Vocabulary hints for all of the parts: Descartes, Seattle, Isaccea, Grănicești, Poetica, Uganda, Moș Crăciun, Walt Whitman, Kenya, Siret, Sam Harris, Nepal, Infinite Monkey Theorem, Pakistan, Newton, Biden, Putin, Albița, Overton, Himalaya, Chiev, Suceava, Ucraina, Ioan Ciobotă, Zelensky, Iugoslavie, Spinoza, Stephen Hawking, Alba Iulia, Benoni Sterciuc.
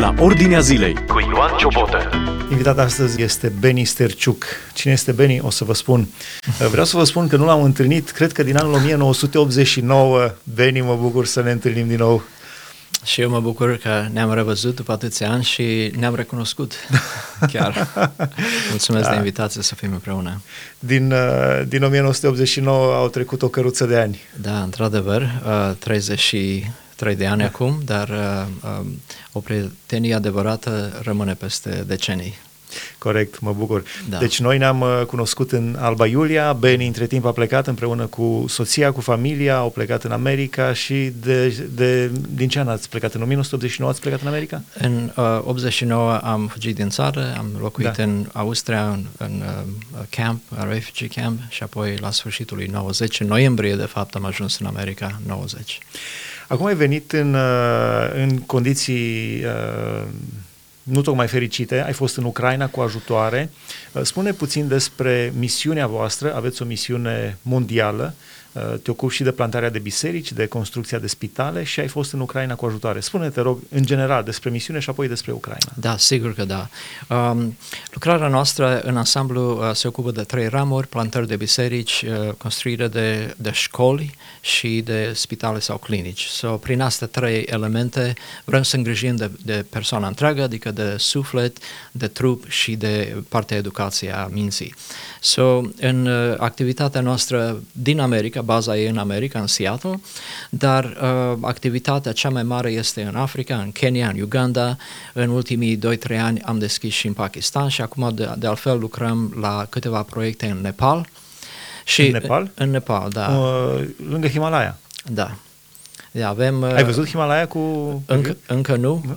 la Ordinea Zilei cu Ioan Ciobotă. Invitat astăzi este Benoni Sterciuc. Cine este Benoni? O să vă spun. Vreau să vă spun că nu l-am întâlnit, cred că din anul 1989. Benoni, mă bucur să ne întâlnim din nou. Și eu mă bucur că ne-am revăzut după atâția ani și ne-am recunoscut chiar. Mulțumesc de invitație să fim împreună. Din 1989 au trecut o căruță de ani. Da, într-adevăr, 33 de ani acum, dar o prietenie adevărată rămâne peste decenii. Corect, mă bucur. Da. Deci noi ne-am cunoscut în Alba Iulia, Benoni între timp a plecat împreună cu soția, cu familia, au plecat în America și din ce an ați plecat? În 1989 ați plecat în America? În 1989 am fugit din țară, am locuit în Austria, în camp, refugee camp, și apoi la sfârșitul lui 90, în noiembrie de fapt am ajuns în America, 90. Acum ai venit în condiții nu tocmai fericite, ai fost în Ucraina cu ajutoare. Spune puțin despre misiunea voastră, aveți o misiune mondială, te ocupi și de plantarea de biserici, de construcția de spitale și ai fost în Ucraina cu ajutoare. Spune, te rog, în general despre misiune și apoi despre Ucraina. Da, sigur că da. Lucrarea noastră în ansamblu se ocupă de 3 ramuri: plantări de biserici, construire de școli și de spitale sau clinici. Prin astea 3 elemente vrem să îngrijim de persoana întreagă, adică de suflet, de trup și de partea educației a minții. În activitatea noastră din America, baza e în America, în Seattle, dar activitatea cea mai mare este în Africa, în Kenya, în Uganda. În ultimii 2-3 ani am deschis și în Pakistan și acum de altfel lucrăm la câteva proiecte în Nepal. În Nepal, da. Lângă Himalaya. Da. Ai văzut Himalaya cu... Încă nu.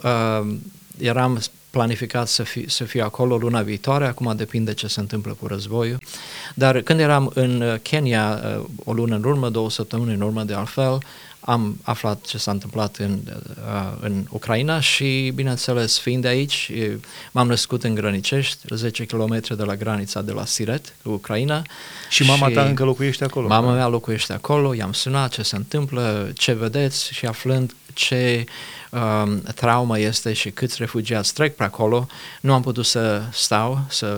Eram planificat să fiu acolo luna viitoare, acum depinde ce se întâmplă cu războiul. Dar când eram în Kenya, o lună în urmă, 2 săptămâni în urmă de altfel, am aflat ce s-a întâmplat în Ucraina și, bineînțeles, fiind de aici, m-am născut în Grănicești, 10 km de la granița de la Siret, Ucraina. Și mama ta încă locuiește acolo? Mama mea locuiește acolo, i-am sunat ce se întâmplă, ce vedeți, și aflând ce trauma este și câți refugiați trec pe acolo, nu am putut să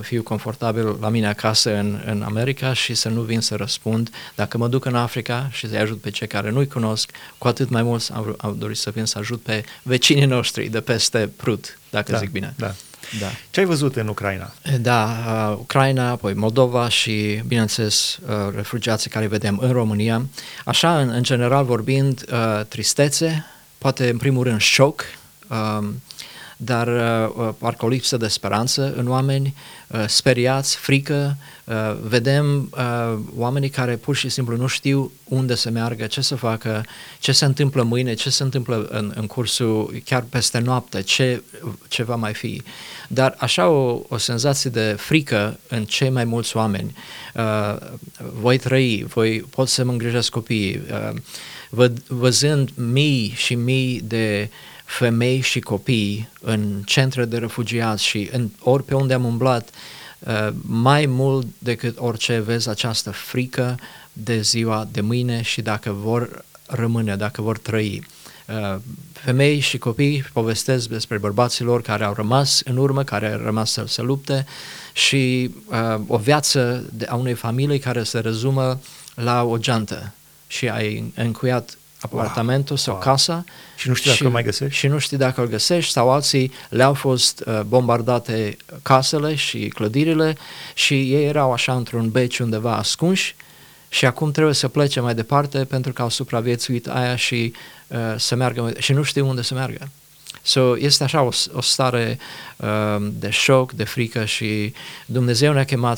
fiu confortabil la mine acasă în America și să nu vin să răspund. Dacă mă duc în Africa și să-i ajut pe cei care nu-i cunosc, cu atât mai mult am dorit să vin să ajut pe vecinii noștri de peste Prut, dacă zic bine. Da. Da. Ce ai văzut în Ucraina? Da, Ucraina, apoi Moldova și, bineînțeles, refugiații care vedem în România. Așa, în general vorbind, tristețe, poate în primul rând șoc, dar parcă o lipsă de speranță în oameni, speriați, frică. Vedem oamenii care pur și simplu nu știu unde să meargă, ce să facă, ce se întâmplă mâine, ce se întâmplă în cursul, chiar peste noapte, ce va mai fi. Dar așa o senzație de frică în cei mai mulți oameni. Voi trăi, pot să mă îngrijesc copiii. Văzând mii și mii de femei și copii în centre de refugiați și ori pe unde am umblat, mai mult decât orice vezi această frică de ziua de mâine și dacă vor rămâne, dacă vor trăi. Femei și copii povestesc despre bărbaților care au rămas în urmă, care au rămas să se lupte și o viață a unei familii care se rezumă la o geantă și ai încuiat apartamentul sau casa și nu știi dacă îl mai găsești. Și nu știi dacă îl găsești, sau alții le-au fost bombardate casele și clădirile și ei erau așa într-un beci undeva ascunși și acum trebuie să plece mai departe pentru că au supraviețuit aia și să meargă și nu știu unde să meargă. Este așa o stare de șoc, de frică și Dumnezeu ne-a chemat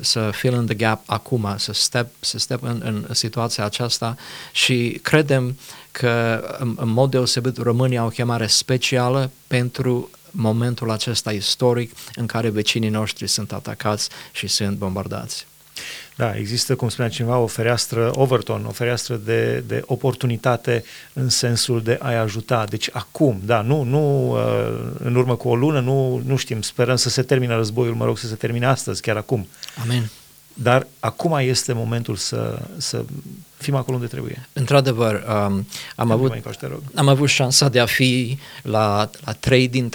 să fill in the gap acum, să step în situația aceasta și credem că în mod deosebit România au o chemare specială pentru momentul acesta istoric în care vecinii noștri sunt atacați și sunt bombardați. Da, există, cum spunea cineva, o fereastră Overton, o fereastră de oportunitate în sensul de a-i ajuta. Deci acum, nu în urmă cu o lună, nu știm, sperăm să se termine războiul, mă rog să se termine astăzi, chiar acum. Amen. Dar acum este momentul să fim acolo unde trebuie. Într-adevăr, am avut șansa de a fi la trei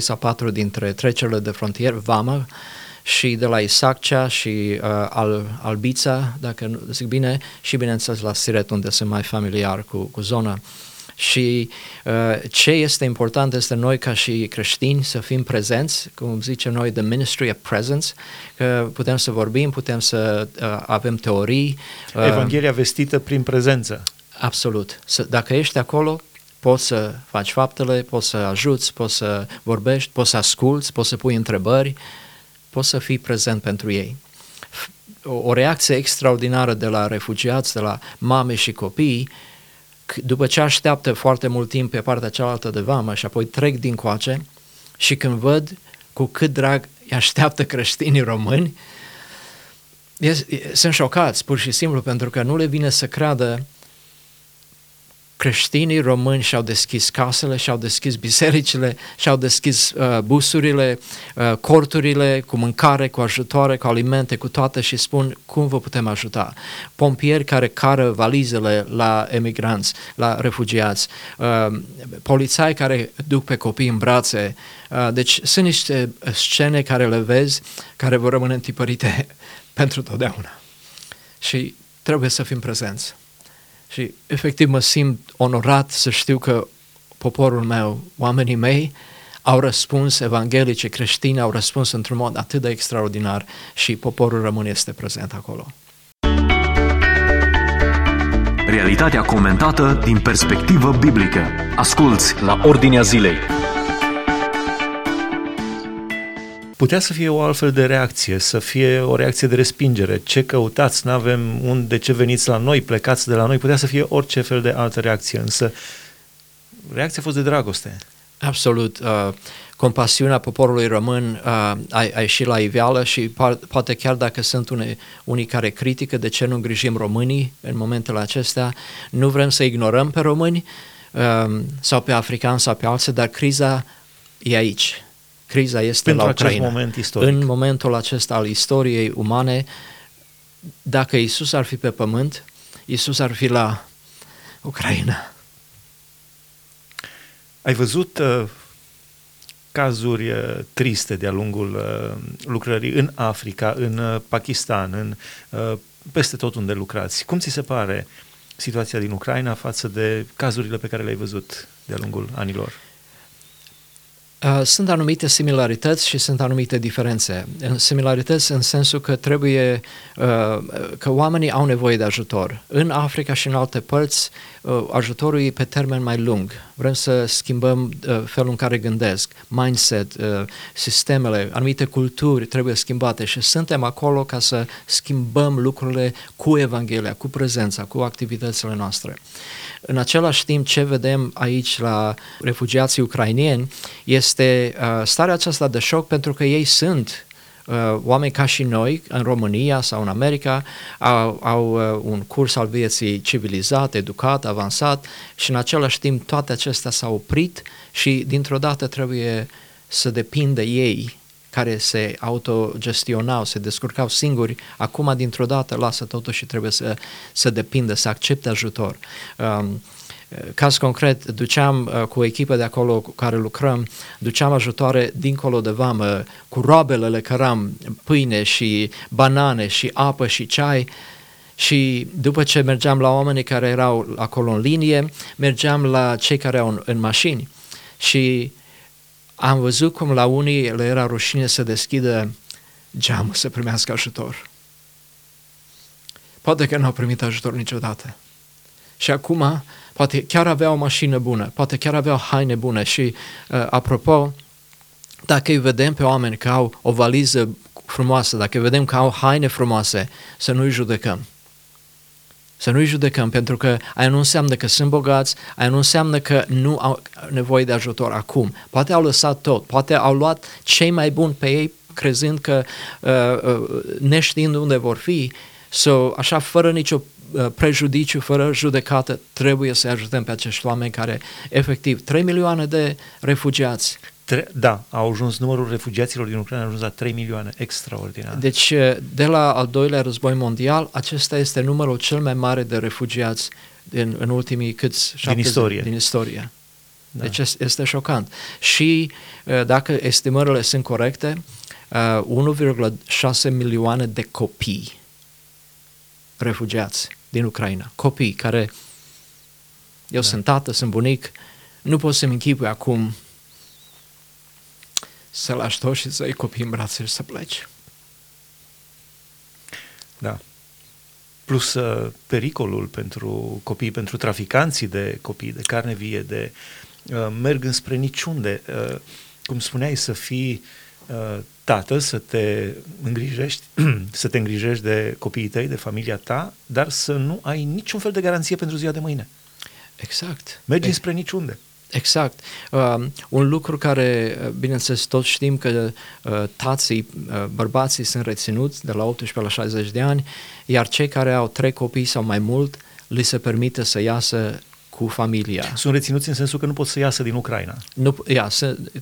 sau patru dintre trecerile de frontier, Vama, și de la Isaccea și Albița, dacă nu zic bine, și bineînțeles la Siret, unde sunt mai familiar cu zona. Și ce este important este noi ca și creștini să fim prezenți, cum zicem noi, the ministry of presence, că putem să vorbim, putem să avem teorii. Evanghelia vestită prin prezență. Absolut. Dacă ești acolo, poți să faci faptele, poți să ajuți, poți să vorbești, poți să asculți, poți să pui întrebări, poți să fii prezent pentru ei. O reacție extraordinară de la refugiați, de la mame și copii, după ce așteaptă foarte mult timp pe partea cealaltă de vamă și apoi trec din coace și când văd cu cât drag așteaptă creștinii români, sunt șocați pur și simplu, pentru că nu le vine să creadă. Creștinii români și-au deschis casele, și-au deschis bisericile, și-au deschis busurile, corturile cu mâncare, cu ajutoare, cu alimente, cu toate, și spun: cum vă putem ajuta? Pompieri care cară valizele la emigranți, la refugiați, polițai care duc pe copii în brațe. Deci sunt niște scene care le vezi, care vor rămâne întipărite pentru totdeauna. Și trebuie să fim prezenți. Și efectiv mă simt onorat să știu că poporul meu, oamenii mei, au răspuns, evanghelice, creștini, au răspuns într-un mod atât de extraordinar și poporul român este prezent acolo. Realitatea comentată din perspectivă biblică. Asculți la Ordinea Zilei. Putea să fie o altfel de reacție, să fie o reacție de respingere. Ce căutați, n-avem unde, ce veniți la noi, plecați de la noi. Putea să fie orice fel de altă reacție, însă reacția a fost de dragoste. Absolut. Compasiunea poporului român a ieșit la iveală și poate chiar dacă sunt unii care critică de ce nu îngrijim românii în momentele acestea, nu vrem să ignorăm pe români sau pe africani sau pe alții, dar criza e aici. Criza este la Ucraina. În momentul acesta al istoriei umane, dacă Iisus ar fi pe pământ, Iisus ar fi la Ucraina. Ai văzut cazuri triste de-a lungul lucrării în Africa, în Pakistan, peste tot unde lucrați. Cum ți se pare situația din Ucraina față de cazurile pe care le-ai văzut de-a lungul anilor? Sunt anumite similarități și sunt anumite diferențe. Similarități în sensul că că oamenii au nevoie de ajutor. În Africa și în alte părți, ajutorul e pe termen mai lung. Vrem să schimbăm felul în care gândesc, mindset, sistemele, anumite culturi trebuie schimbate și suntem acolo ca să schimbăm lucrurile cu Evanghelia, cu prezența, cu activitățile noastre. În același timp, ce vedem aici la refugiații ucraineni este starea aceasta de șoc, pentru că ei sunt oameni ca și noi, în România sau în America, au un curs al vieții civilizat, educat, avansat, și în același timp toate acestea s-au oprit și dintr-o dată trebuie să depindă ei, care se autogestionau, se descurcau singuri, acum dintr-o dată lasă totul și trebuie să depindă, să accepte ajutor. Caz concret, duceam cu echipa de acolo cu care lucrăm, duceam ajutoare dincolo de vamă, cu roabele le căram pâine și banane și apă și ceai, și după ce mergeam la oamenii care erau acolo în linie, mergeam la cei care au în mașini și am văzut cum la unii le era rușine să deschidă geamul să primească ajutor. Poate că n-au primit ajutor niciodată. Și acum poate chiar avea o mașină bună, poate chiar avea haine bune. Și apropo, dacă îi vedem pe oameni că au o valiză frumoasă, dacă îi vedem că au haine frumoase, să nu-i judecăm. Să nu-i judecăm, pentru că aia nu înseamnă că sunt bogați, aia nu înseamnă că nu au nevoie de ajutor acum. Poate au lăsat tot, poate au luat cei mai buni pe ei, crezând că, neștiind unde vor fi, așa fără nicio prejudiciu, fără judecată, trebuie să ajutăm pe acești oameni care, efectiv, 3 milioane de refugiați Da, au ajuns, numărul refugiaților din Ucraina a ajuns la 3 milioane, extraordinar. Deci, de la al doilea război mondial, acesta este numărul cel mai mare de refugiați în ultimii câți? 70, din istorie. Din istorie. Da. Deci este șocant. Și dacă estimările sunt corecte, 1,6 milioane de copii refugiați din Ucraina. Copii care, eu sunt tată, sunt bunic, nu pot să-mi închipui acum să lași tot și să-i copii în brațe și să pleci. Da. Plus pericolul pentru copii, pentru traficanții de copii, de carne vie, de merg înspre niciunde. Cum spuneai, să fii tată, să te îngrijești, să te îngrijești de copiii tăi, de familia ta, dar să nu ai niciun fel de garanție pentru ziua de mâine. Exact. Mergi spre niciunde. Exact. Un lucru care, bineînțeles, toți știm că bărbații sunt reținuți de la 18 la 60 de ani, iar cei care au 3 copii sau mai mult, li se permite să iasă cu familia. Sunt reținuți în sensul că nu pot să iasă din Ucraina. Nu,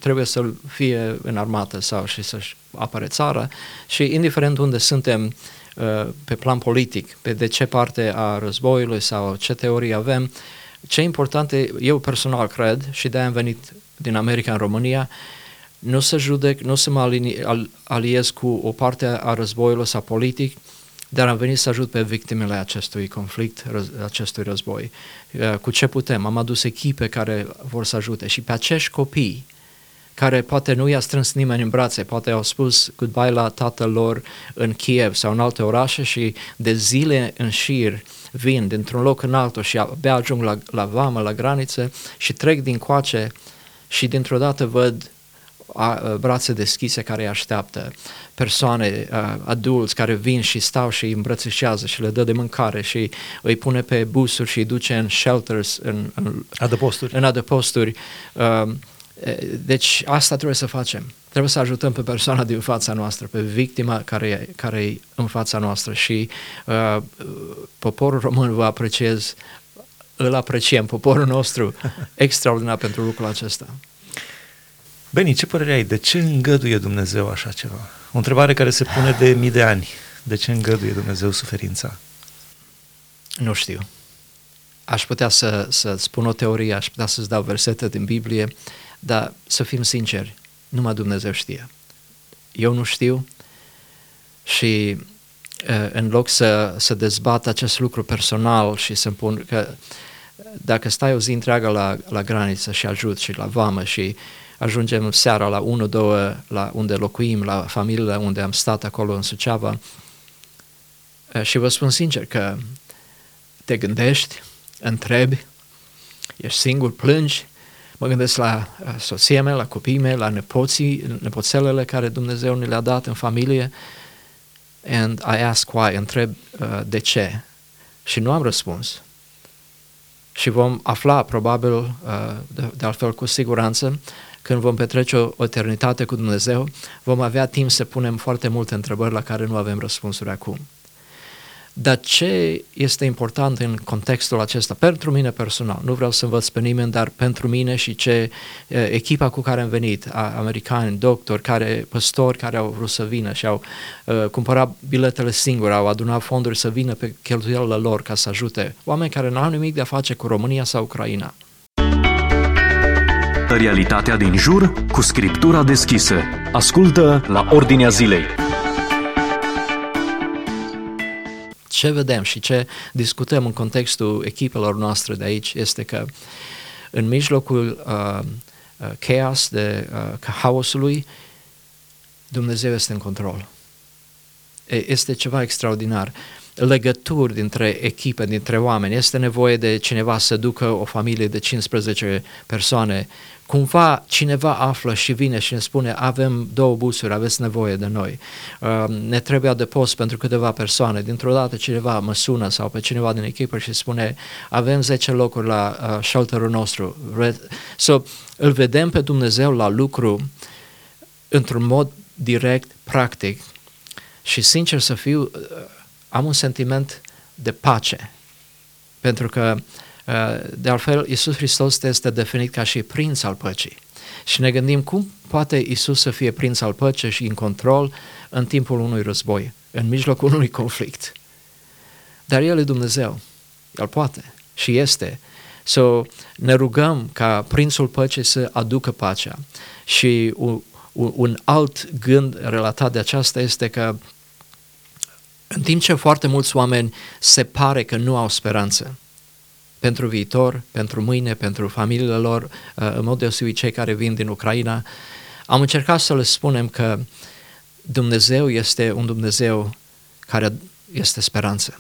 trebuie să fie în armată sau și să-și apare țara și indiferent unde suntem pe plan politic, pe de ce parte a războiului sau ce teorie avem, ce important, eu personal cred, și de-aia am venit din America în România, nu să judec, nu să mă aliez cu o parte a războiului sau politic, dar am venit să ajut pe victimele acestui conflict, acestui război. Cu ce putem? Am adus echipe care vor să ajute și pe acești copii care poate nu i-a strâns nimeni în brațe, poate au spus goodbye la tatăl lor în Chiev sau în alte orașe și de zile în șir vin dintr-un loc în altul și abia ajung la vamă, la graniță și trec din coace și dintr-o dată văd brațe deschise care îi așteaptă, persoane, adulți care vin și stau și îi îmbrățișează și le dă de mâncare și îi pune pe busuri și îi duce în shelters, în adăposturi. În adăposturi. Deci asta trebuie să facem. Trebuie să ajutăm pe persoana din fața noastră, pe victima care e în fața noastră și poporul român îl apreciem, poporul nostru, extraordinar pentru lucrul acesta. Beni, ce părere ai? De ce îngăduie Dumnezeu așa ceva? O întrebare care se pune de mii de ani. De ce îngăduie Dumnezeu suferința? Nu știu. Aș putea să spun o teorie, aș putea să-ți dau versete din Biblie, dar să fim sinceri, numai Dumnezeu știe. Eu nu știu și în loc să dezbat acest lucru personal și să-mi pun că dacă stai o zi întreagă la graniță și ajut și la vamă și ajungem seara la 1-2 la unde locuim, la familia unde am stat acolo în Suceava și vă spun sincer că te gândești, întrebi, ești singur, plângi, mă gândesc la soția mea, la copiii mei, la nepoțelele care Dumnezeu ne le-a dat în familie and I ask why, întreb de ce și nu am răspuns și vom afla probabil, de altfel cu siguranță, când vom petrece o eternitate cu Dumnezeu, vom avea timp să punem foarte multe întrebări la care nu avem răspunsuri acum. Dar ce este important în contextul acesta? Pentru mine personal, nu vreau să învăț pe nimeni, dar pentru mine și ce echipa cu care am venit, americani, doctori, păstori care au vrut să vină și au cumpărat biletele singuri, au adunat fonduri să vină pe cheltuielile lor ca să ajute oameni care n-au nimic de a face cu România sau Ucraina. Realitatea din jur cu Scriptura deschisă. Ascultă la Ordinea Zilei. Ce vedem și ce discutăm în contextul echipelor noastre de aici este că în mijlocul haosului, Dumnezeu este în control. Este ceva extraordinar. Legături dintre echipe, dintre oameni. Este nevoie de cineva să ducă o familie de 15 persoane. Cumva cineva află și vine și ne spune avem 2 busuri, aveți nevoie de noi. Ne trebuie adăpost pentru câteva persoane. Dintr-o dată cineva mă sună sau pe cineva din echipă și spune avem 10 locuri la shelterul nostru. So, îl vedem pe Dumnezeu la lucru într-un mod direct, practic. Și sincer să fiu, am un sentiment de pace, pentru că De altfel, Iisus Hristos este definit ca și prinț al păcii. Și ne gândim cum poate Iisus să fie prinț al păcii și în control în timpul unui război, în mijlocul unui conflict. Dar El e Dumnezeu. El poate și este. So, ne rugăm ca prințul păcii să aducă pacea. Și un alt gând relatat de aceasta este că în timp ce foarte mulți oameni se pare că nu au speranță pentru viitor, pentru mâine, pentru familiile lor, în mod deosebit cei care vin din Ucraina, am încercat să le spunem că Dumnezeu este un Dumnezeu care este speranță.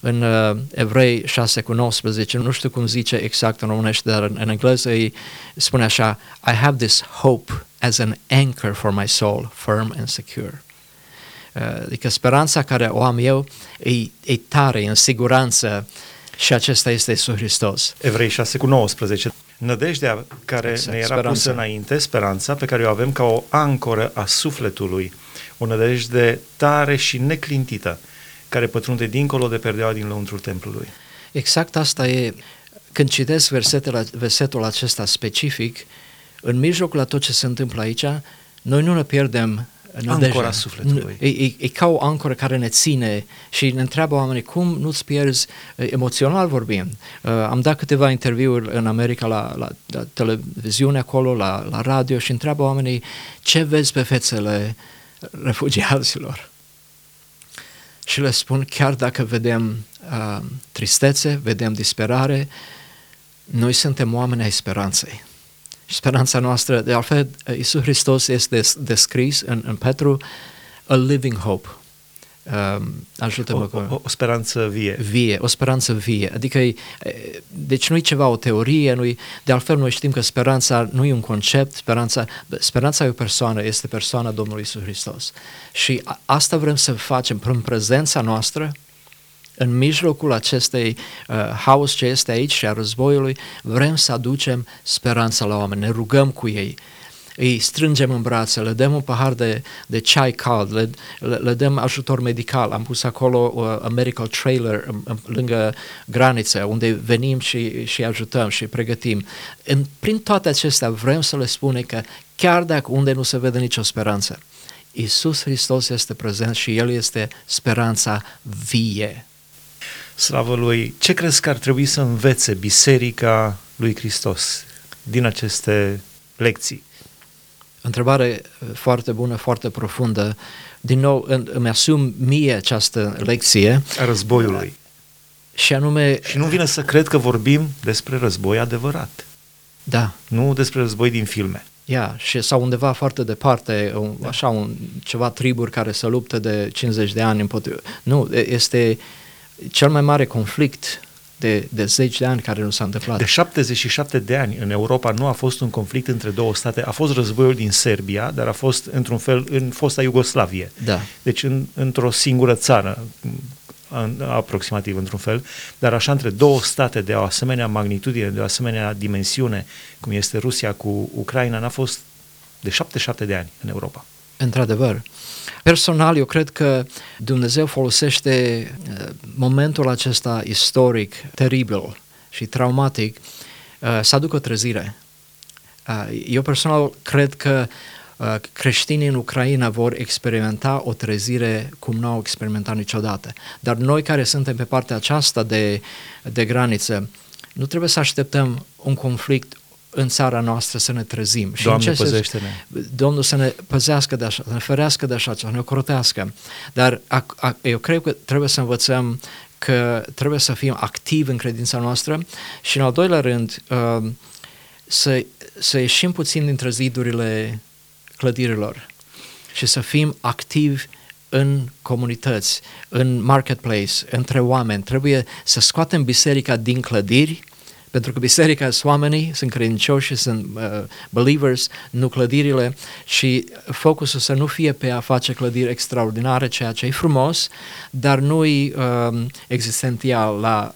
În Evrei 6:19, nu știu cum zice exact în românește, dar în engleză îi spune așa: I have this hope as an anchor for my soul, firm and secure. Adică speranța care o am eu e tare, e în siguranță, și acesta este Iisus Hristos. Evrei 6:19. Nădejdea care ne era pusă înainte, speranța pe care o avem ca o ancoră a sufletului, o nădejde tare și neclintită, care pătrunde dincolo de perdeaua din lăuntrul templului. Exact asta e. Când citesc versetul acesta specific, în mijlocul la tot ce se întâmplă aici, noi nu ne pierdem ancora sufletului. E ca o ancoră care ne ține și ne întreabă oamenii cum nu-ți pierzi, emoțional vorbim. Am dat câteva interviuri în America la televiziune acolo, la radio, și întreabă oamenii ce vezi pe fețele refugiaților. Și le spun, chiar dacă vedem tristețe, vedem disperare, noi suntem oameni ai speranței. Și speranța noastră, de altfel, Iisus Hristos este descris în Petru, a living hope. Ajută-mă cu... O speranță vie. O speranță vie. Adică, deci nu e ceva, o teorie, de altfel noi știm că speranța nu e un concept, speranța e o persoană, este persoana Domnului Iisus Hristos. Și asta vrem să facem prin prezența noastră, în mijlocul acestei haos ce este aici și a războiului, vrem să aducem speranța la oameni, ne rugăm cu ei, îi strângem în brațe, le dăm un pahar de ceai cald, le dăm ajutor medical. Am pus acolo a medical trailer lângă graniță, unde venim și ajutăm și pregătim. Prin toate acestea vrem să le spunem că chiar dacă unde nu se vede nicio speranță, Iisus Hristos este prezent și El este speranța vie. Slavă Lui! Ce crezi că ar trebui să învețe Biserica lui Hristos din aceste lecții? Întrebare foarte bună, foarte profundă. Din nou, îmi asum mie această lecție a războiului. Și anume... Și nu vine să cred că vorbim despre război adevărat. Da. Nu despre război din filme. Și sau undeva foarte departe, ceva triburi care se luptă de 50 de ani împotriva. Nu, este... cel mai mare conflict de 10 de ani care nu s-a întâmplat. De 77 de ani în Europa nu a fost un conflict între două state. A fost războiul din Serbia, dar a fost într-un fel în fosta Iugoslavie. Da. Deci într-o singură țară, aproximativ într-un fel, dar așa între două state de o asemenea magnitudine, de o asemenea dimensiune, cum este Rusia cu Ucraina, n-a fost de 77 de ani în Europa. Într-adevăr. Personal, eu cred că Dumnezeu folosește momentul acesta istoric, teribil și traumatic, să aducă o trezire. Eu personal cred că creștinii în Ucraina vor experimenta o trezire cum nu au experimentat niciodată. Dar noi care suntem pe partea aceasta de graniță, nu trebuie să așteptăm un conflict în țara noastră să ne trezim. Doamne, păzește-ne! Domnul să ne păzească de așa, să ne ferească de așa, să ne ocrotească. Dar eu cred că trebuie să învățăm că trebuie să fim activi în credința noastră și, în al doilea rând, să ieșim puțin dintre zidurile clădirilor și să fim activi în comunități, în marketplace, între oameni. Trebuie să scoatem biserica din clădiri, pentru că biserica sunt oamenii, sunt credincioși, sunt believers, nu clădirile, și focusul să nu fie pe a face clădiri extraordinare, ceea ce e frumos, dar nu-i existențial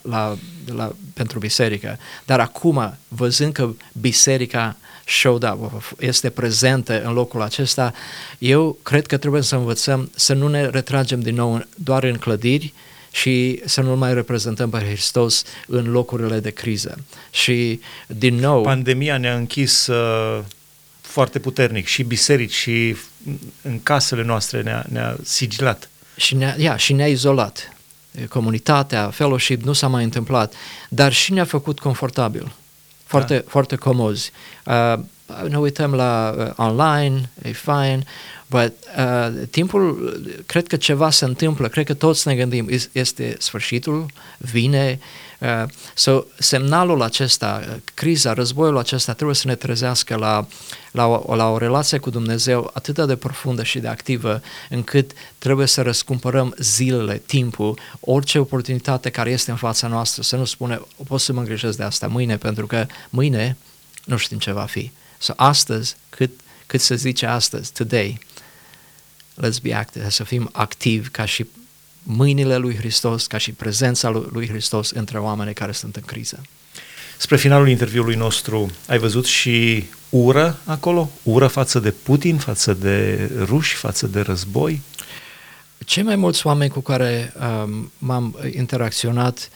pentru biserică. Dar acum, văzând că biserica showed up, este prezentă în locul acesta, eu cred că trebuie să învățăm să nu ne retragem din nou doar în clădiri, și să nu mai reprezentăm pe Hristos în locurile de criză. Și din nou... Pandemia ne-a închis foarte puternic și biserici și în casele noastre ne-a sigilat. Și ne-a izolat. Comunitatea, fellowship, nu s-a mai întâmplat, dar și ne-a făcut confortabil, foarte comozi. Ne uităm la online, e fain, but timpul, cred că ceva se întâmplă, cred că toți ne gândim, este sfârșitul, vine. So, semnalul acesta, criza, războiul acesta trebuie să ne trezească la o relație cu Dumnezeu atât de profundă și de activă, încât trebuie să răscumpărăm zilele, timpul, orice oportunitate care este în fața noastră, să nu spune, pot să mă îngrijesc de asta mâine, pentru că mâine nu știm ce va fi. So, astăzi, cât se zice astăzi, today, let's be active, să fim activi ca și mâinile lui Hristos, ca și prezența lui Hristos între oamenii care sunt în criză. Spre finalul interviului nostru, ai văzut și ură acolo? Ură față de Putin, față de ruși, față de război? Cei mai mulți oameni cu care m-am interacționat,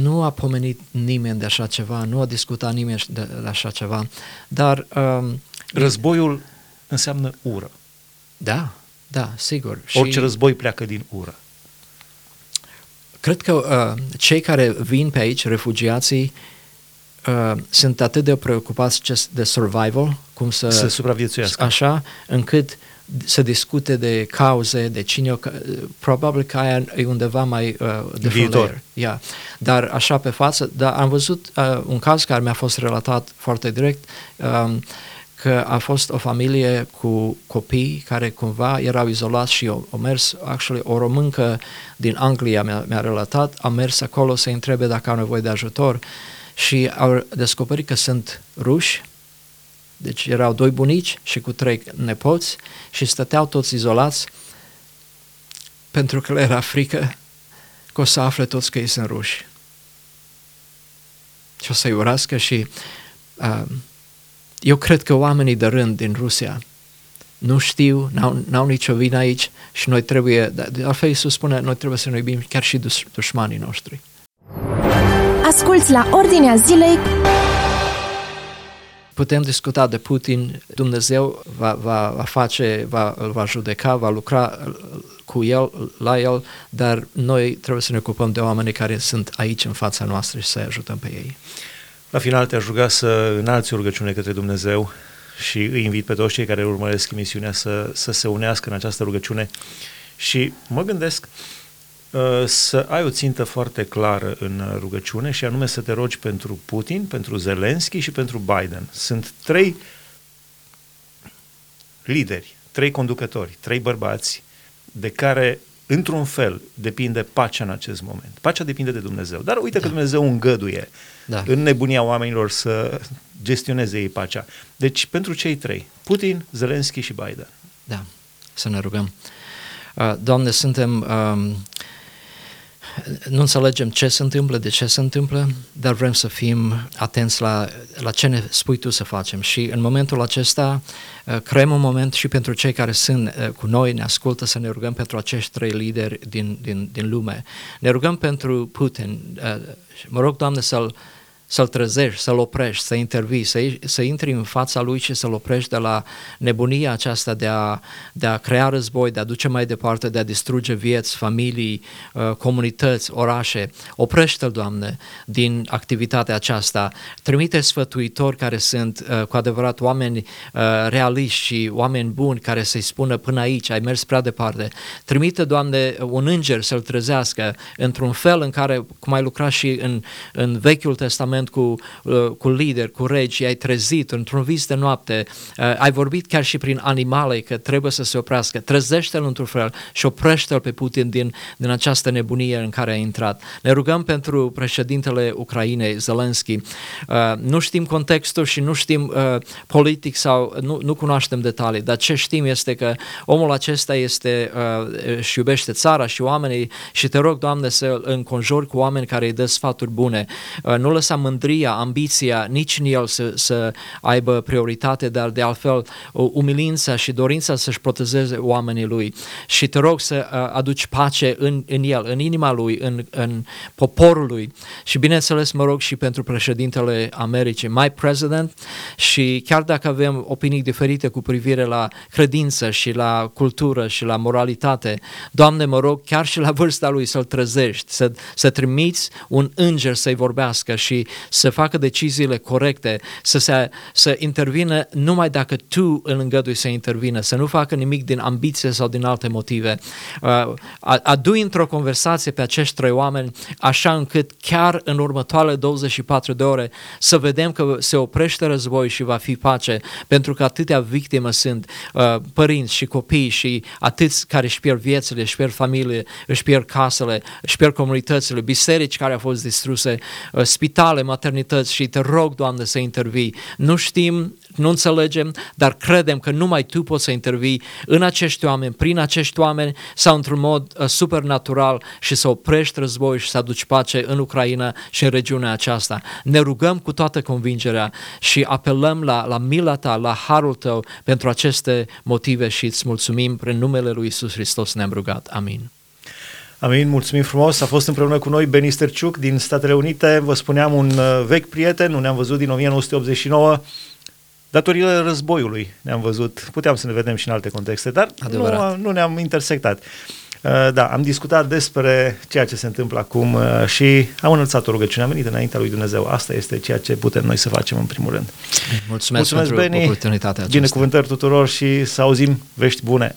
nu a pomenit nimeni de așa ceva, nu a discutat nimeni de așa ceva, dar... războiul înseamnă ură. Da, sigur. Orice război pleacă din ură. Cred că cei care vin pe aici, refugiații, sunt atât de preocupați de survival, cum să supraviețuiască, așa, încât să discute de cauze, de cine, probabil că aia e undeva mai viitor. Yeah. Dar așa pe față, dar am văzut un caz care mi-a fost relatat foarte direct, că a fost o familie cu copii care cumva erau izolați și au mers, actually, o româncă din Anglia mi-a relatat, a mers acolo să-i întrebe dacă au nevoie de ajutor și au descoperit că sunt ruși, deci erau 2 bunici și cu 3 nepoți și stăteau toți izolați pentru că le era frică că o să afle toți că ei sunt ruși. Și o să-i urască și... eu cred că oamenii de rând din Rusia nu știu, n-au nicio vină aici și noi trebuie, de altfel Iisus spune, noi trebuie să ne iubim chiar și dușmanii noștri. Asculți la Ordinea Zilei. Putem discuta de Putin, Dumnezeu va judeca, va lucra cu el, la el, dar noi trebuie să ne ocupăm de oamenii care sunt aici în fața noastră și să-i ajutăm pe ei. La final te-aș ruga să înalți o rugăciune către Dumnezeu și îi invit pe toți cei care urmăresc emisiunea să se unească în această rugăciune și mă gândesc să ai o țintă foarte clară în rugăciune și anume să te rogi pentru Putin, pentru Zelensky și pentru Biden. Sunt 3 lideri, 3 conducători, 3 bărbați de care într-un fel depinde pacea în acest moment. Pacea depinde de Dumnezeu, dar uite că Dumnezeu îngăduie în nebunia oamenilor să gestioneze ei pacea. Deci pentru cei 3, Putin, Zelensky și Biden. Da, să ne rugăm. Doamne, nu înțelegem ce se întâmplă, de ce se întâmplă, dar vrem să fim atenți la ce ne spui Tu să facem și în momentul acesta creăm un moment și pentru cei care sunt cu noi, ne ascultă, să ne rugăm pentru acești 3 lideri din lume. Ne rugăm pentru Putin, mă rog, Doamne, să-l trezești, să-l oprești, să intervii, să intri în fața lui și să-l oprești de la nebunia aceasta de a crea război, de a duce mai departe, de a distruge vieți, familii, comunități, orașe. Oprește-l, Doamne, din activitatea aceasta. Trimite sfătuitori care sunt cu adevărat oameni realiști și oameni buni care să-i spună până aici, ai mers prea departe. Trimite, Doamne, un înger să-l trezească într-un fel în care, cum ai lucrat și în Vechiul Testament, cu lideri, cu regi, i-ai trezit într-un vis de noapte, ai vorbit chiar și prin animale că trebuie să se oprească, trezește-l într-un fel și oprește-l pe Putin din această nebunie în care a intrat. Ne rugăm pentru președintele Ucrainei, Zelensky. Nu știm contextul și nu știm politic sau nu cunoaștem detalii, dar ce știm este că omul acesta este și iubește țara și oamenii și te rog, Doamne, să îl înconjori cu oameni care îi dă sfaturi bune. Nu lăsa mândria, ambiția, nici în el să aibă prioritate, dar de altfel umilința și dorința să-și protejeze oamenii lui. Și te rog să aduci pace în el, în inima lui, în poporul lui. Și bineînțeles mă rog și pentru președintele Americii, my president, și chiar dacă avem opinii diferite cu privire la credință și la cultură și la moralitate, Doamne, mă rog, chiar și la vârsta lui să-l trezești, să trimiți un înger să-i vorbească și să facă deciziile corecte, să intervină numai dacă tu îl îngădui să intervină, să nu facă nimic din ambiție sau din alte motive. Adui într-o conversație pe acești trei oameni așa încât chiar în următoarele 24 de ore să vedem că se oprește război și va fi pace, pentru că atâtea victime sunt părinți și copii și atâți care își pierd viețile, își pierd familie, își pierd casele, își pierd comunitățile, biserici care au fost distruse, spitale, maternități, și te rog, Doamne, să intervii. Nu știm, nu înțelegem, dar credem că numai Tu poți să intervii în acești oameni, prin acești oameni sau într-un mod supernatural și să oprești război și să aduci pace în Ucraina și în regiunea aceasta. Ne rugăm cu toată convingerea și apelăm la mila Ta, la harul Tău pentru aceste motive și îți mulțumim prin numele Lui Iisus Hristos ne-am rugat. Amin. Amin, mulțumim frumos, a fost împreună cu noi Benoni Sterciuc din Statele Unite, vă spuneam un vechi prieten, nu ne-am văzut din 1989, datorită războiului ne-am văzut, puteam să ne vedem și în alte contexte, dar nu ne-am intersectat. Da, am discutat despre ceea ce se întâmplă acum și am înălțat o rugăciune, am venit înaintea lui Dumnezeu, asta este ceea ce putem noi să facem în primul rând. Mulțumesc pentru oportunitatea aceasta. Binecuvântări tuturor și să auzim vești bune.